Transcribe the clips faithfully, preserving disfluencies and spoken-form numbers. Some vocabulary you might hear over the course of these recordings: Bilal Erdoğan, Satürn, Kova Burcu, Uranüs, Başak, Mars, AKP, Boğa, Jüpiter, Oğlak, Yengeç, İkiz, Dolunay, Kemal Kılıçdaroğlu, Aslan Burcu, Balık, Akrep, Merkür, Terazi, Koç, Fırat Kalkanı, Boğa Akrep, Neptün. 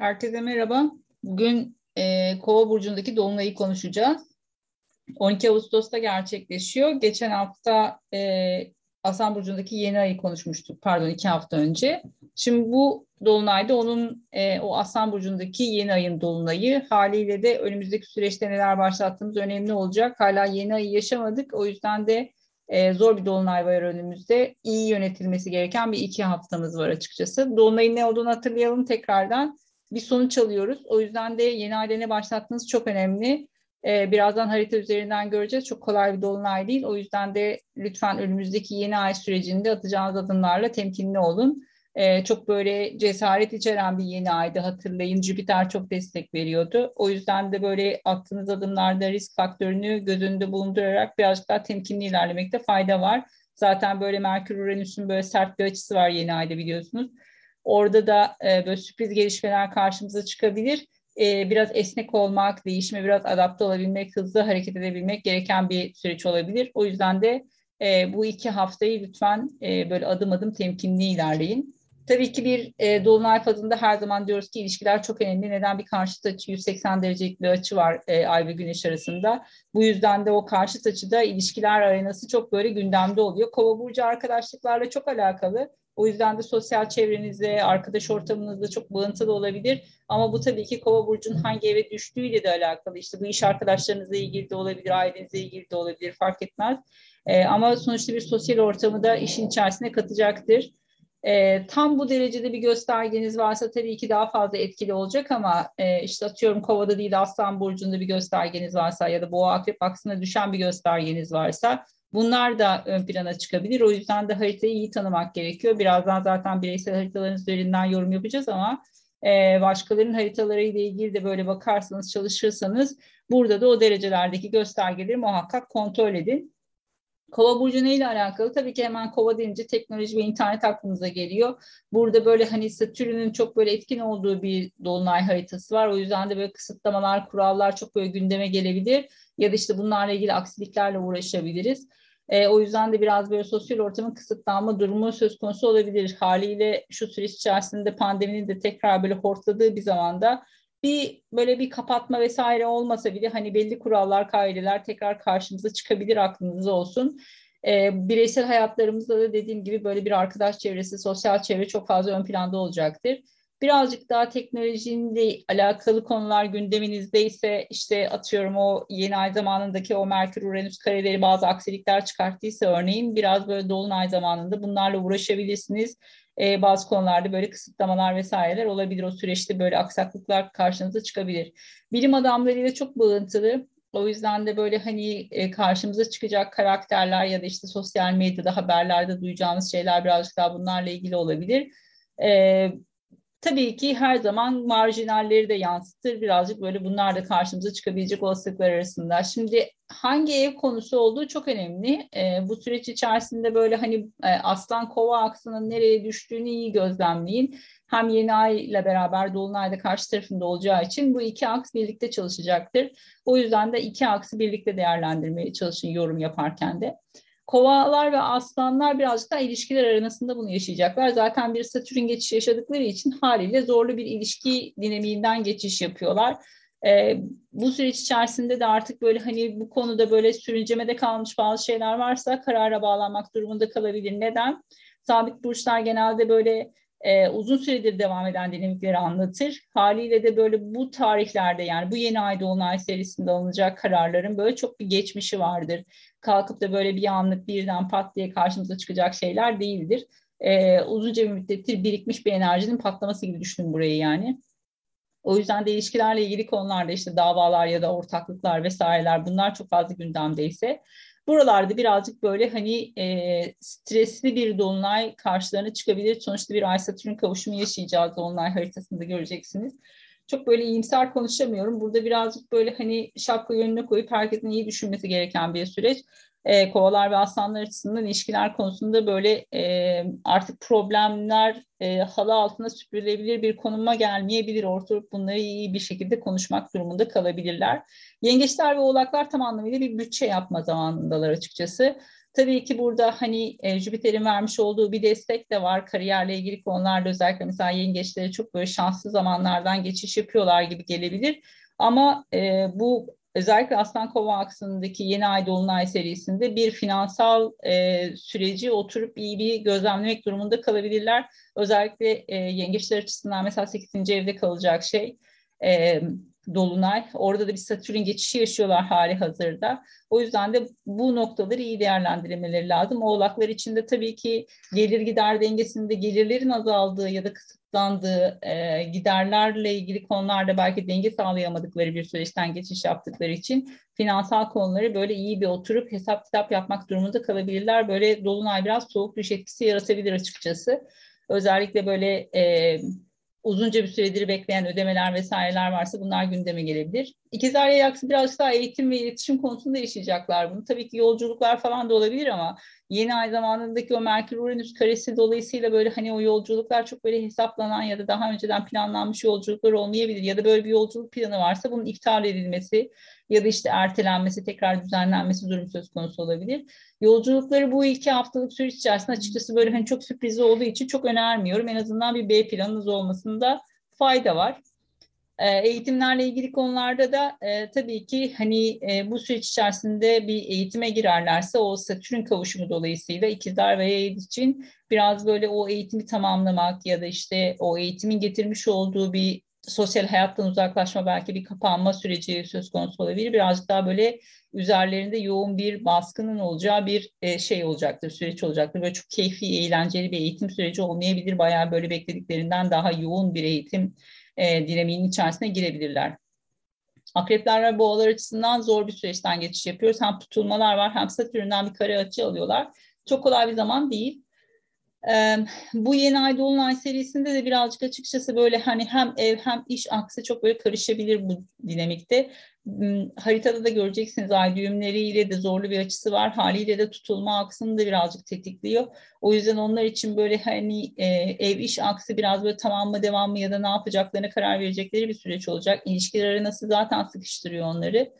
Herkese merhaba. Bugün e, Kova Burcu'ndaki Dolunay'ı konuşacağız. on iki Ağustos'ta gerçekleşiyor. Geçen hafta e, Aslan Burcu'ndaki yeni ayı konuşmuştuk. Pardon, iki hafta önce. Şimdi bu Dolunay'da onun e, o Aslan Burcu'ndaki yeni ayın Dolunay'ı. Haliyle de önümüzdeki süreçte neler başlattığımız önemli olacak. Hala yeni ayı yaşamadık. O yüzden de e, zor bir Dolunay var önümüzde. İyi yönetilmesi gereken bir iki haftamız var açıkçası. Dolunay'ın ne olduğunu hatırlayalım tekrardan. Bir sonuç alıyoruz. O yüzden de yeni ailene başlattığınız çok önemli. Ee, birazdan harita üzerinden göreceğiz. Çok kolay bir dolunay değil. O yüzden de lütfen önümüzdeki yeni ay sürecinde atacağınız adımlarla temkinli olun. Ee, çok böyle cesaret içeren bir yeni aydı. Hatırlayın, Jüpiter çok destek veriyordu. O yüzden de böyle attığınız adımlarda risk faktörünü göz önünde bulundurarak birazcık daha temkinli ilerlemekte fayda var. Zaten böyle Merkür Uranüs'ün böyle sert bir açısı var yeni ayda, biliyorsunuz. Orada da e, böyle sürpriz gelişmeler karşımıza çıkabilir. E, biraz esnek olmak, değişime biraz adapte olabilmek, hızlı hareket edebilmek gereken bir süreç olabilir. O yüzden de e, bu iki haftayı lütfen e, böyle adım adım temkinli ilerleyin. Tabii ki bir e, dolunay fazında her zaman diyoruz ki ilişkiler çok önemli. Neden? Bir karşıt açı, yüz seksen derecelik bir açı var e, ay ve güneş arasında. Bu yüzden de o karşıt açıda ilişkiler arenası çok böyle gündemde oluyor. Kova burcu arkadaşlıklarla çok alakalı. O yüzden de sosyal çevrenizde, arkadaş ortamınızda çok bağıntılı olabilir. Ama bu tabii ki Kova burcunun hangi eve düştüğüyle de alakalı. İşte bu iş arkadaşlarınızla ilgili de olabilir, ailenizle ilgili de olabilir, fark etmez. Ee, ama sonuçta bir sosyal ortamı da işin içerisine katacaktır. Ee, tam bu derecede bir göstergeniz varsa tabii ki daha fazla etkili olacak ama e, işte atıyorum Kova'da değil de Aslan burcunda bir göstergeniz varsa ya da Boğa Akrep aksına düşen bir göstergeniz varsa bunlar da ön plana çıkabilir. O yüzden de haritayı iyi tanımak gerekiyor. Birazdan zaten bireysel haritaların üzerinden yorum yapacağız ama e, başkalarının haritalarıyla ilgili de böyle bakarsanız, çalışırsanız burada da o derecelerdeki göstergeleri muhakkak kontrol edin. Kova burcu neyle alakalı? Tabii ki hemen kova denince teknoloji ve internet aklımıza geliyor. Burada böyle hani Satürn'ün çok böyle etkin olduğu bir dolunay haritası var. O yüzden de böyle kısıtlamalar, kurallar çok böyle gündeme gelebilir. Ya da işte bunlarla ilgili aksiliklerle uğraşabiliriz. E, o yüzden de biraz böyle sosyal ortamın kısıtlanma durumu söz konusu olabilir. Haliyle şu süreç içerisinde pandeminin de tekrar böyle hortladığı bir zamanda bir böyle bir kapatma vesaire olmasa bile hani belli kurallar, kaideler tekrar karşımıza çıkabilir, aklınızda olsun. E, bireysel hayatlarımızda da dediğim gibi böyle bir arkadaş çevresi, sosyal çevre çok fazla ön planda olacaktır. Birazcık daha teknolojiyle alakalı konular gündeminizdeyse, işte atıyorum o yeni ay zamanındaki o Merkür Uranüs kareleri bazı aksilikler çıkarttıysa örneğin, biraz böyle dolunay zamanında bunlarla uğraşabilirsiniz. Ee, bazı konularda böyle kısıtlamalar vesaireler olabilir. O süreçte böyle aksaklıklar karşınıza çıkabilir. Bilim adamlarıyla çok bağıntılı. O yüzden de böyle hani karşımıza çıkacak karakterler ya da işte sosyal medyada, haberlerde duyacağınız şeyler birazcık daha bunlarla ilgili olabilir. Ee, Tabii ki her zaman marjinalleri de yansıtır. Birazcık böyle bunlar da karşımıza çıkabilecek olasılıklar arasında. Şimdi hangi ev konusu olduğu çok önemli. E, bu süreç içerisinde böyle hani e, aslan kova aksının nereye düştüğünü iyi gözlemleyin. Hem yeni ayla beraber dolunayda karşı tarafında olacağı için bu iki aks birlikte çalışacaktır. O yüzden de iki aksı birlikte değerlendirmeye çalışın yorum yaparken de. Kovalar ve aslanlar birazcık daha ilişkiler arasında bunu yaşayacaklar. Zaten bir Satürn geçişi yaşadıkları için haliyle zorlu bir ilişki dinamiğinden geçiş yapıyorlar. Ee, bu süreç içerisinde de artık böyle hani bu konuda böyle sürüncemede kalmış bazı şeyler varsa karara bağlanmak durumunda kalabilir. Neden? Sabit burçlar genelde böyle e, uzun süredir devam eden dinamikleri anlatır. Haliyle de böyle bu tarihlerde, yani bu yeni ay dolunay serisinde alınacak kararların böyle çok bir geçmişi vardır. Kalkıp da böyle bir anlık birden pat diye karşımıza çıkacak şeyler değildir. Ee, uzunca bir müddettir birikmiş bir enerjinin patlaması gibi düşünün burayı yani. O yüzden de ilişkilerle ilgili konularda işte davalar ya da ortaklıklar vesaireler, bunlar çok fazla gündemdeyse buralarda birazcık böyle hani e, stresli bir dolunay karşılarına çıkabilir. Sonuçta bir ay satürn kavuşumu yaşayacağız, dolunay haritasında göreceksiniz. Çok böyle iyimser konuşamıyorum. Burada birazcık böyle hani şapka yönüne koyup herkesin iyi düşünmesi gereken bir süreç. E, kovalar ve aslanlar açısından ilişkiler konusunda böyle e, artık problemler e, halı altına süpürülebilir bir konuma gelmeyebilir. Ortalık bunları iyi bir şekilde konuşmak durumunda kalabilirler. Yengeçler ve oğlaklar tam anlamıyla bir bütçe yapma zamanındalar açıkçası. Tabii ki burada hani e, Jüpiter'in vermiş olduğu bir destek de var. Kariyerle ilgili konularda özellikle mesela yengeçlere çok böyle şanslı zamanlardan geçiş yapıyorlar gibi gelebilir. Ama e, bu özellikle Aslan Kova aksındaki yeni ay Dolunay serisinde bir finansal e, süreci oturup iyi bir gözlemlemek durumunda kalabilirler. Özellikle e, yengeçler açısından mesela sekizinci evde kalacak şey e, Dolunay. Orada da bir Satürn geçişi yaşıyorlar hali hazırda. O yüzden de bu noktaları iyi değerlendirmeleri lazım. Oğlaklar için de tabii ki gelir gider dengesinde gelirlerin azaldığı ya da kısıtlandığı e, giderlerle ilgili konularda belki denge sağlayamadıkları bir süreçten geçiş yaptıkları için finansal konuları böyle iyi bir oturup hesap kitap yapmak durumunda kalabilirler. Böyle Dolunay biraz soğuk düşüş etkisi yaratabilir açıkçası. Özellikle böyle e, uzunca bir süredir bekleyen ödemeler vesaireler varsa bunlar gündeme gelebilir. İkizler yaksı biraz daha eğitim ve iletişim konusunda yaşayacaklar bunu. Tabii ki yolculuklar falan da olabilir ama yeni ay zamanındaki o Merkür Uranüs karesi dolayısıyla böyle hani o yolculuklar çok böyle hesaplanan ya da daha önceden planlanmış yolculuklar olmayabilir. Ya da böyle bir yolculuk planı varsa bunun iptal edilmesi ya da işte ertelenmesi, tekrar düzenlenmesi durum söz konusu olabilir. Yolculukları bu iki haftalık süreç içerisinde açıkçası böyle hani çok sürpriz olduğu için çok önermiyorum. En azından bir B planınız olmasında fayda var. Eğitimlerle ilgili konularda da e, tabii ki hani e, bu süreç içerisinde bir eğitime girerlerse o Satürn kavuşumu dolayısıyla ikizler veya yedi için biraz böyle o eğitimi tamamlamak ya da işte o eğitimin getirmiş olduğu bir sosyal hayattan uzaklaşma, belki bir kapanma süreci söz konusu olabilir. Birazcık daha böyle üzerlerinde yoğun bir baskının olacağı bir e, şey olacaktır, süreç olacaktır. Böyle çok keyfi, eğlenceli bir eğitim süreci olmayabilir. Bayağı böyle beklediklerinden daha yoğun bir eğitim E, dinamiğinin içerisine girebilirler. Akrepler ve boğalar açısından zor bir süreçten geçiş yapıyoruz. Hem tutulmalar var hem Satürn'den bir kare açı alıyorlar. Çok kolay bir zaman değil. E, bu yeni ay Dolunay serisinde de birazcık açıkçası böyle hani hem ev hem iş aksı çok böyle karışabilir bu dinamikte. Haritada da göreceksiniz ay düğümleriyle de zorlu bir açısı var. Haliyle de tutulma aksını da birazcık tetikliyor. O yüzden onlar için böyle hani e, ev iş aksı biraz böyle tamam mı devam mı ya da ne yapacaklarına karar verecekleri bir süreç olacak. İlişkiler arası zaten sıkıştırıyor onları.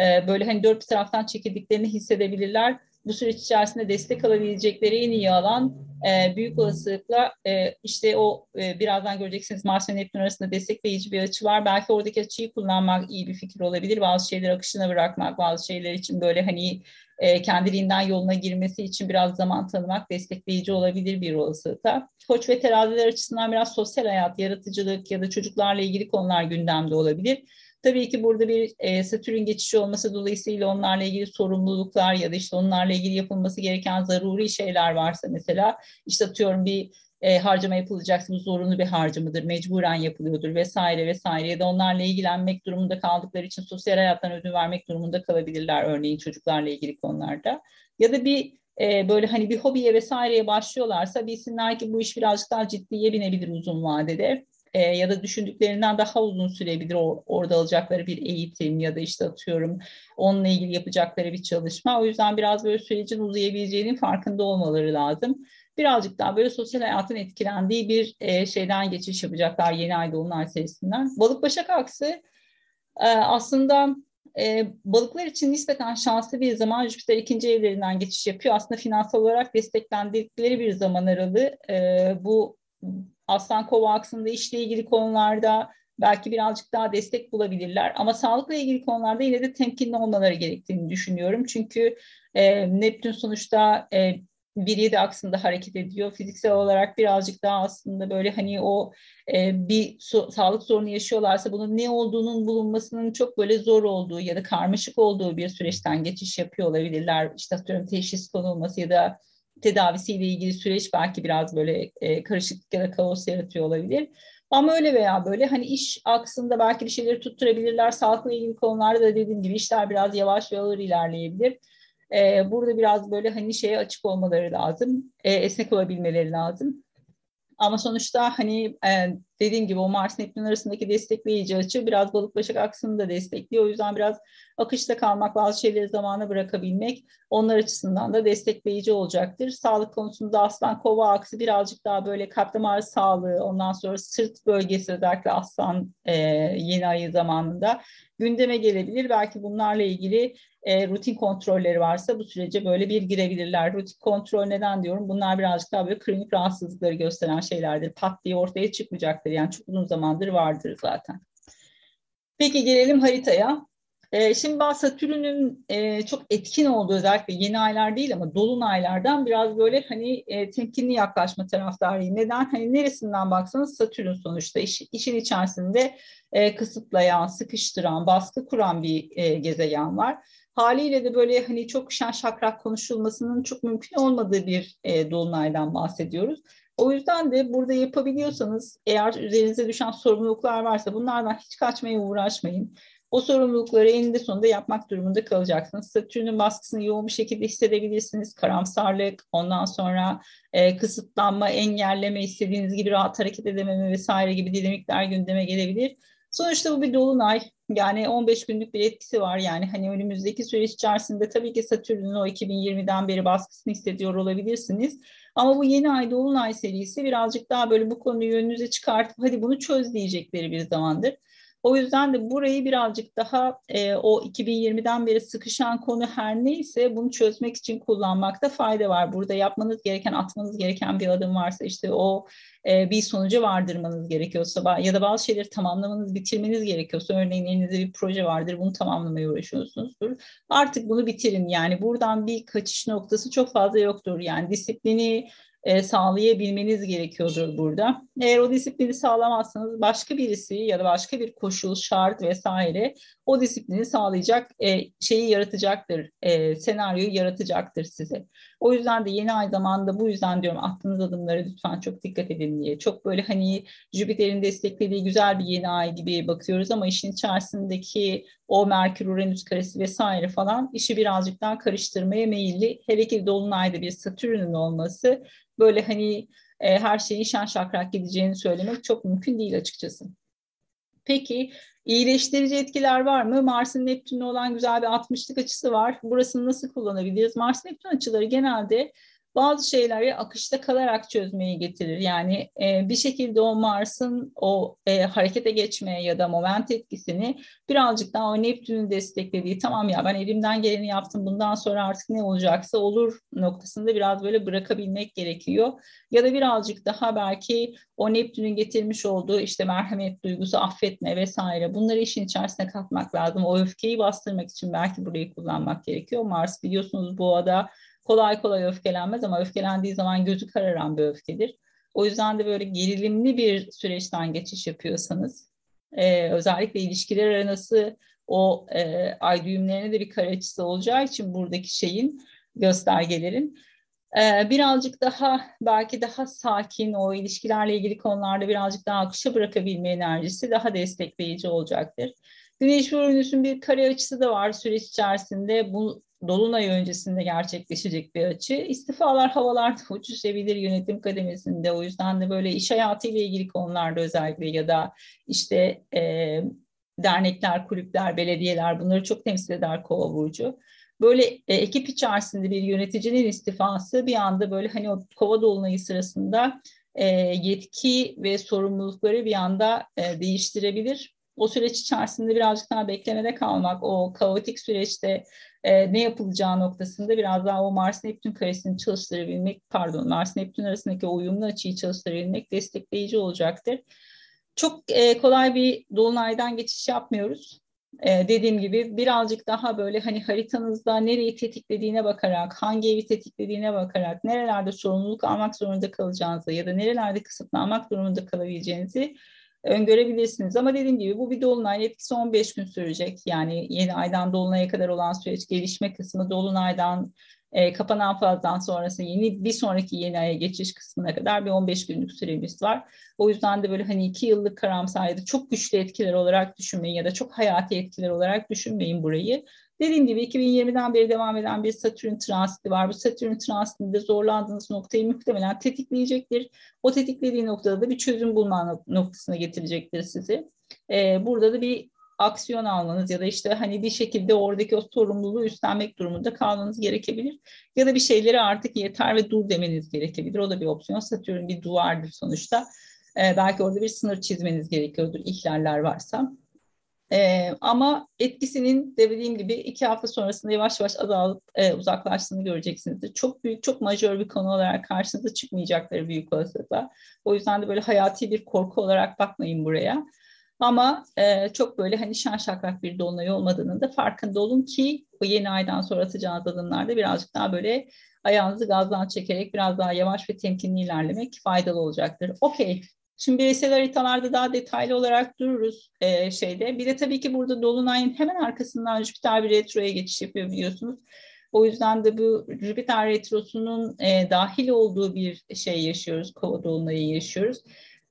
E, böyle hani dört bir taraftan çekildiklerini hissedebilirler. Bu süreç içerisinde destek alabilecekleri en iyi alan e, büyük olasılıkla e, işte o e, birazdan göreceksiniz Mars ve Neptün arasında destekleyici bir açı var. Belki oradaki açıyı kullanmak iyi bir fikir olabilir. Bazı şeyleri akışına bırakmak, bazı şeyler için böyle hani e, kendiliğinden yoluna girmesi için biraz zaman tanımak destekleyici olabilir bir olasılıkta. Koç ve teraziler açısından biraz sosyal hayat, yaratıcılık ya da çocuklarla ilgili konular gündemde olabilir. Tabii ki burada bir e, Satürn geçişi olması dolayısıyla onlarla ilgili sorumluluklar ya da işte onlarla ilgili yapılması gereken zaruri şeyler varsa mesela işte atıyorum bir e, harcama yapılacaksa bu zorunlu bir harcamadır, mecburen yapılıyordur vesaire vesaire ya da onlarla ilgilenmek durumunda kaldıkları için sosyal hayattan ödün vermek durumunda kalabilirler örneğin çocuklarla ilgili konularda ya da bir e, böyle hani bir hobiye vesaireye başlıyorlarsa bilsinler ki bu iş birazcık daha ciddiye binebilir uzun vadede. E, ya da düşündüklerinden daha uzun sürebilir o, orada alacakları bir eğitim ya da işte atıyorum onunla ilgili yapacakları bir çalışma. O yüzden biraz böyle sürecin uzayabileceğinin farkında olmaları lazım. Birazcık daha böyle sosyal hayatın etkilendiği bir e, şeyden geçiş yapacaklar yeni ay dolunay serisinden. Balık Başak aksı e, aslında e, balıklar için nispeten şanslı bir zaman Jüpiter ikinci evlerinden geçiş yapıyor. Aslında finansal olarak desteklendikleri bir zaman aralığı e, bu Aslan Kova aksında işle ilgili konularda belki birazcık daha destek bulabilirler. Ama sağlıkla ilgili konularda yine de temkinli olmaları gerektiğini düşünüyorum. Çünkü e, Neptün sonuçta e, bir yedi aksında hareket ediyor. Fiziksel olarak birazcık daha aslında böyle hani o e, bir so- sağlık sorunu yaşıyorlarsa bunun ne olduğunun bulunmasının çok böyle zor olduğu ya da karmaşık olduğu bir süreçten geçiş yapıyor olabilirler. İşte atıyorum teşhis konulması ya da tedavisiyle ilgili süreç belki biraz böyle e, karışıklık ya da kaos yaratıyor olabilir. Ama öyle veya böyle hani iş aksında belki bir şeyleri tutturabilirler. Sağlıkla ilgili konularda da dediğim gibi işler biraz yavaş ve ağır ilerleyebilir. E, burada biraz böyle hani şeye açık olmaları lazım. E, esnek olabilmeleri lazım. Ama sonuçta hani e, dediğim gibi o Mars Neptün arasındaki destekleyici açı biraz Balık Başak aksını da destekliyor. O yüzden biraz akışta kalmak, bazı şeyleri zamana bırakabilmek onlar açısından da destekleyici olacaktır. Sağlık konusunda Aslan Kova aksi birazcık daha böyle kalp damar sağlığı, ondan sonra sırt bölgesi özellikle Aslan e, yeni ayı zamanında gündeme gelebilir. Belki bunlarla ilgili e, rutin kontrolleri varsa bu sürece böyle bir girebilirler. Rutin kontrol neden diyorum? Bunlar birazcık daha böyle kronik rahatsızlıkları gösteren şeylerdir. Pat diye ortaya çıkmayacaktır. Yani çok uzun zamandır vardır zaten. Peki gelelim haritaya. E, şimdi Satürn'ün e, çok etkin olduğu özellikle yeni aylar değil ama dolunaylardan biraz böyle hani e, temkinli yaklaşma taraftarıyım. Neden? Hani neresinden baksanız Satürn sonuçta iş, işin içerisinde e, kısıtlayan, sıkıştıran, baskı kuran bir e, gezegen var. Haliyle de böyle hani çok şen şakrak konuşulmasının çok mümkün olmadığı bir e, dolunaydan bahsediyoruz. O yüzden de burada yapabiliyorsanız eğer üzerinize düşen sorumluluklar varsa bunlardan hiç kaçmaya uğraşmayın. O sorumlulukları eninde sonunda yapmak durumunda kalacaksınız. Satürn'ün baskısını yoğun bir şekilde hissedebilirsiniz. Karamsarlık, ondan sonra e, kısıtlanma, engelleme, istediğiniz gibi rahat hareket edememe vesaire gibi dinamikler gündeme gelebilir. Sonuçta bu bir dolunay. Yani on beş günlük bir etkisi var. Yani hani önümüzdeki süreç içerisinde tabii ki Satürn'ün o iki bin yirmiden beri baskısını hissediyor olabilirsiniz. Ama bu yeni ay dolunay serisi birazcık daha böyle bu konuyu önünüze çıkartıp hadi bunu çöz diyecekleri bir zamandır. O yüzden de burayı birazcık daha e, o iki bin yirmiden beri sıkışan konu her neyse bunu çözmek için kullanmakta fayda var. Burada yapmanız gereken, atmanız gereken bir adım varsa işte o e, bir sonuca vardırmanız gerekiyorsa ya da bazı şeyleri tamamlamanız, bitirmeniz gerekiyorsa örneğin elinizde bir proje vardır, bunu tamamlamaya uğraşıyorsunuzdur. Artık bunu bitirin yani buradan bir kaçış noktası çok fazla yoktur yani disiplini E, sağlayabilmeniz gerekiyordur burada. Eğer o disiplini sağlamazsanız başka birisi ya da başka bir koşul, şart vesaire o disiplini sağlayacak e, şeyi yaratacaktır, e, senaryoyu yaratacaktır size. O yüzden de yeni ay zamanında bu yüzden diyorum attığınız adımlara lütfen çok dikkat edin diye. Çok böyle hani Jüpiter'in desteklediği güzel bir yeni ay gibi bakıyoruz ama işin içerisindeki o Merkür, Uranüs karesi vesaire falan işi birazcık daha karıştırmaya meyilli. Hele ki dolunayda bir Satürn'ün olması böyle hani e, her şeyin şen şakrak gideceğini söylemek çok mümkün değil açıkçası. Peki iyileştirici etkiler var mı? Mars'ın Neptün'le olan güzel bir altmışlık açısı var. Burasını nasıl kullanabiliriz? Mars Neptün açıları genelde bazı şeyleri akışta kalarak çözmeyi getirir. Yani e, bir şekilde o Mars'ın o e, harekete geçmeye ya da moment etkisini birazcık daha o Neptün'ün desteklediği tamam ya ben elimden geleni yaptım bundan sonra artık ne olacaksa olur noktasında biraz böyle bırakabilmek gerekiyor. Ya da birazcık daha belki o Neptün'ün getirmiş olduğu işte merhamet duygusu, affetme vesaire bunları işin içerisine katmak lazım. O öfkeyi bastırmak için belki burayı kullanmak gerekiyor. Mars biliyorsunuz Boğa'da kolay kolay öfkelenmez ama öfkelendiği zaman gözü kararan bir öfkedir. O yüzden de böyle gerilimli bir süreçten geçiş yapıyorsanız, e, özellikle ilişkiler arası o e, ay düğümlerine de bir kare açısı olacağı için buradaki şeyin, göstergelerin, e, birazcık daha belki daha sakin o ilişkilerle ilgili konularda birazcık daha akışa bırakabilme enerjisi daha destekleyici olacaktır. Güneş ve Uranüs'ün bir kare açısı da var süreç içerisinde. Bu dolunay öncesinde gerçekleşecek bir açı. İstifalar havalarda uçuşabilir yönetim kademesinde. O yüzden de böyle iş hayatı ile ilgili konularda özellikle ya da işte e, dernekler, kulüpler, belediyeler bunları çok temsil eder Kova Burcu. Böyle e, ekip içerisinde bir yöneticinin istifası bir anda böyle hani o Kova dolunayı sırasında e, yetki ve sorumlulukları bir anda e, değiştirebilir. O süreç içerisinde birazcık daha beklemede kalmak, o kaotik süreçte e, ne yapılacağı noktasında biraz daha o Mars-Neptün karesini çalıştırabilmek, pardon Mars-Neptün arasındaki uyumlu açıyı çalıştırabilmek destekleyici olacaktır. Çok e, kolay bir dolunaydan geçiş yapmıyoruz. Ee, dediğim gibi birazcık daha böyle hani haritanızda nereyi tetiklediğine bakarak, hangi evi tetiklediğine bakarak, nerelerde sorumluluk almak zorunda kalacağınızı ya da nerelerde kısıtlanmak durumunda kalabileceğinizi öngörebilirsiniz. Ama dediğim gibi bu bir dolunay etkisi on beş gün sürecek. Yani yeni aydan dolunaya kadar olan süreç gelişme kısmı dolunaydan e, kapanan fazdan sonrası yeni bir sonraki yeni aya geçiş kısmına kadar bir on beş günlük süremiz var. O yüzden de böyle hani iki yıllık karamsar ya da çok güçlü etkiler olarak düşünmeyin ya da çok hayati etkiler olarak düşünmeyin burayı. Dediğim gibi iki bin yirmiden beri devam eden bir Satürn transiti var. Bu Satürn transitinde zorlandığınız noktayı muhtemelen tetikleyecektir. O tetiklediği noktada da bir çözüm bulma noktasına getirecektir sizi. Ee, burada da bir aksiyon almanız ya da işte hani bir şekilde oradaki o sorumluluğu üstlenmek durumunda kalmanız gerekebilir. Ya da bir şeyleri artık yeter ve dur demeniz gerekebilir. O da bir opsiyon. Satürn bir duvardır sonuçta. Ee, belki orada bir sınır çizmeniz gerekiyordur ihlaller varsa. Ee, ama etkisinin dediğim gibi iki hafta sonrasında yavaş yavaş azalıp e, uzaklaştığını göreceksiniz. Çok büyük, çok majör bir konu olarak karşınıza çıkmayacakları büyük olasılıkla. O yüzden de böyle hayati bir korku olarak bakmayın buraya. Ama e, çok böyle hani şen şakrak bir dolunay olmadığının da farkında olun ki bu yeni aydan sonra atacağınız adımlarda birazcık daha böyle ayağınızı gazdan çekerek biraz daha yavaş ve temkinli ilerlemek faydalı olacaktır. Okey. Şimdi bireysel haritalarda daha detaylı olarak dururuz e, şeyde. Bir de tabii ki burada dolunayın hemen arkasından Jüpiter bir retroya geçiş yapıyor biliyorsunuz. O yüzden de bu Jüpiter retrosunun e, dahil olduğu bir şey yaşıyoruz. Kova dolunayı yaşıyoruz.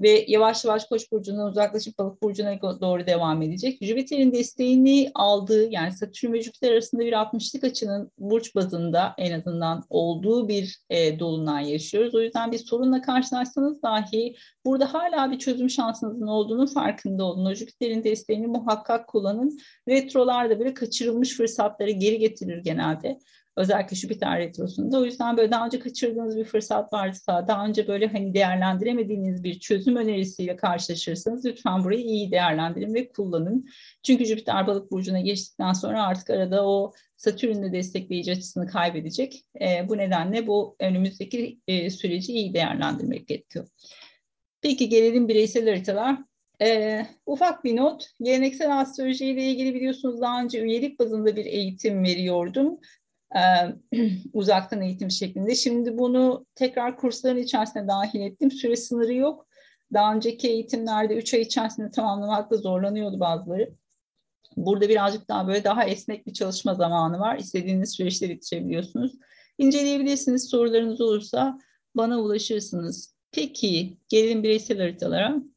Ve yavaş yavaş Koç burcundan uzaklaşıp Balık burcuna doğru devam edecek. Jüpiter'in desteğini aldığı, yani Satürn ve Jüpiter arasında bir altmışlık açının burç bazında en azından olduğu bir e, dolunay yaşıyoruz. O yüzden bir sorunla karşılaşsanız dahi burada hala bir çözüm şansınızın olduğunun farkında olun. O Jüpiter'in desteğini muhakkak kullanın. Retrolarda böyle kaçırılmış fırsatları geri getirir genelde. Özellikle Jüpiter retrosunda. O yüzden böyle daha önce kaçırdığınız bir fırsat varsa, daha önce böyle hani değerlendiremediğiniz bir çözüm önerisiyle karşılaşırsanız lütfen burayı iyi değerlendirin ve kullanın. Çünkü Jüpiter Balık burcuna geçtikten sonra artık arada o Satürn'le destekleyici açısını kaybedecek. E, bu nedenle bu önümüzdeki e, süreci iyi değerlendirmek gerekiyor. Peki gelelim bireysel haritalar. Ee, ufak bir not. Geleneksel astrolojiyle ilgili biliyorsunuz daha önce üyelik bazında bir eğitim veriyordum. Uzaktan eğitim şeklinde. Şimdi bunu tekrar kursların içerisine dahil ettim. Süre sınırı yok. Daha önceki eğitimlerde üç ay içerisinde tamamlamakta zorlanıyordu bazıları. Burada birazcık daha böyle daha esnek bir çalışma zamanı var. İstediğiniz süreçte bitirebiliyorsunuz. İnceleyebilirsiniz. Sorularınız olursa bana ulaşırsınız. Peki, gelelim bireysel haritalara.